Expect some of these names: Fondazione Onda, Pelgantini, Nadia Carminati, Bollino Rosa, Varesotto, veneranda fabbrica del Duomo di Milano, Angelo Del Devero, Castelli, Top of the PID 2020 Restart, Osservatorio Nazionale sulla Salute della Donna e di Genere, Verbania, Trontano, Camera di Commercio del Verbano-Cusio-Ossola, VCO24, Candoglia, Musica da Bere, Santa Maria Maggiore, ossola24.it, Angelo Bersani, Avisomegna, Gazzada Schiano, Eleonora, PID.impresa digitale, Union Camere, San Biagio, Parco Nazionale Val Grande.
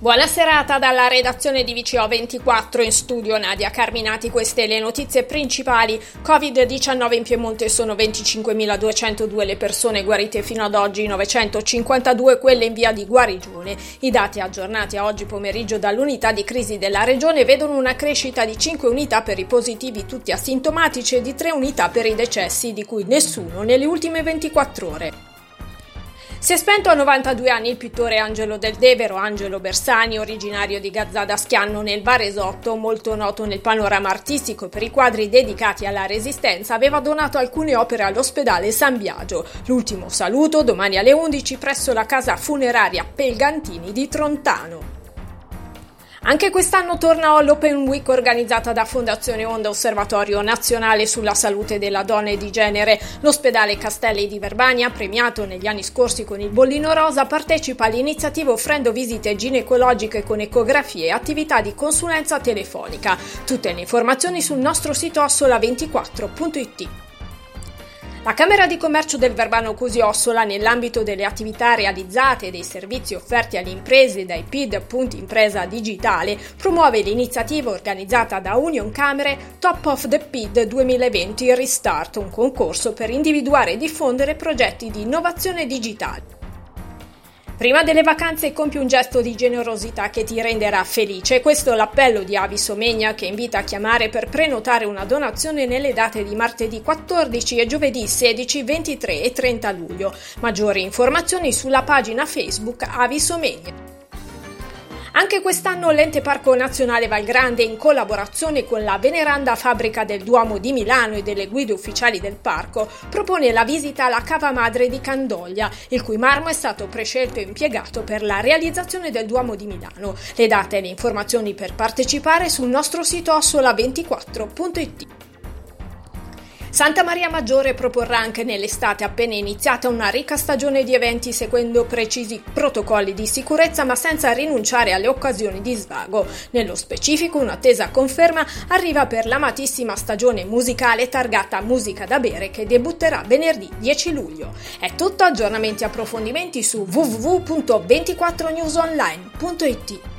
Buona serata dalla redazione di VCO24, in studio Nadia Carminati. Queste le notizie principali. Covid-19 in Piemonte: sono 25.202 le persone guarite fino ad oggi, 952 quelle in via di guarigione. I dati aggiornati a oggi pomeriggio dall'unità di crisi della regione vedono una crescita di 5 unità per i positivi tutti asintomatici e di 3 unità per i decessi, di cui nessuno nelle ultime 24 ore. Si è spento a 92 anni il pittore Angelo Del Devero, Angelo Bersani, originario di Gazzada Schiano nel Varesotto, molto noto nel panorama artistico per i quadri dedicati alla Resistenza. Aveva donato alcune opere all'ospedale San Biagio. L'ultimo saluto domani alle 11 presso la casa funeraria Pelgantini di Trontano. Anche quest'anno torna l'Open Week organizzata da Fondazione Onda, Osservatorio Nazionale sulla Salute della Donna e di Genere. L'ospedale Castelli di Verbania, premiato negli anni scorsi con il Bollino Rosa, partecipa all'iniziativa offrendo visite ginecologiche con ecografie e attività di consulenza telefonica. Tutte le informazioni sul nostro sito ossola24.it. La Camera di Commercio del Verbano-Cusio-Ossola, nell'ambito delle attività realizzate e dei servizi offerti alle imprese dai PID.impresa digitale, promuove l'iniziativa organizzata da Union Camere Top of the PID 2020 Restart, un concorso per individuare e diffondere progetti di innovazione digitale. Prima delle vacanze compi un gesto di generosità che ti renderà felice. Questo è l'appello di Avisomegna, che invita a chiamare per prenotare una donazione nelle date di martedì 14 e giovedì 16, 23 e 30 luglio. Maggiori informazioni sulla pagina Facebook Avisomegna. Anche quest'anno l'ente Parco Nazionale Val Grande, in collaborazione con la veneranda fabbrica del Duomo di Milano e delle guide ufficiali del parco, propone la visita alla Cava Madre di Candoglia, il cui marmo è stato prescelto e impiegato per la realizzazione del Duomo di Milano. Le date e le informazioni per partecipare sul nostro sito ossola24.it. Santa Maria Maggiore proporrà anche nell'estate appena iniziata una ricca stagione di eventi, seguendo precisi protocolli di sicurezza ma senza rinunciare alle occasioni di svago. Nello specifico, un'attesa conferma arriva per l'amatissima stagione musicale targata Musica da Bere, che debutterà venerdì 10 luglio. È tutto, aggiornamenti e approfondimenti su www.24newsonline.it.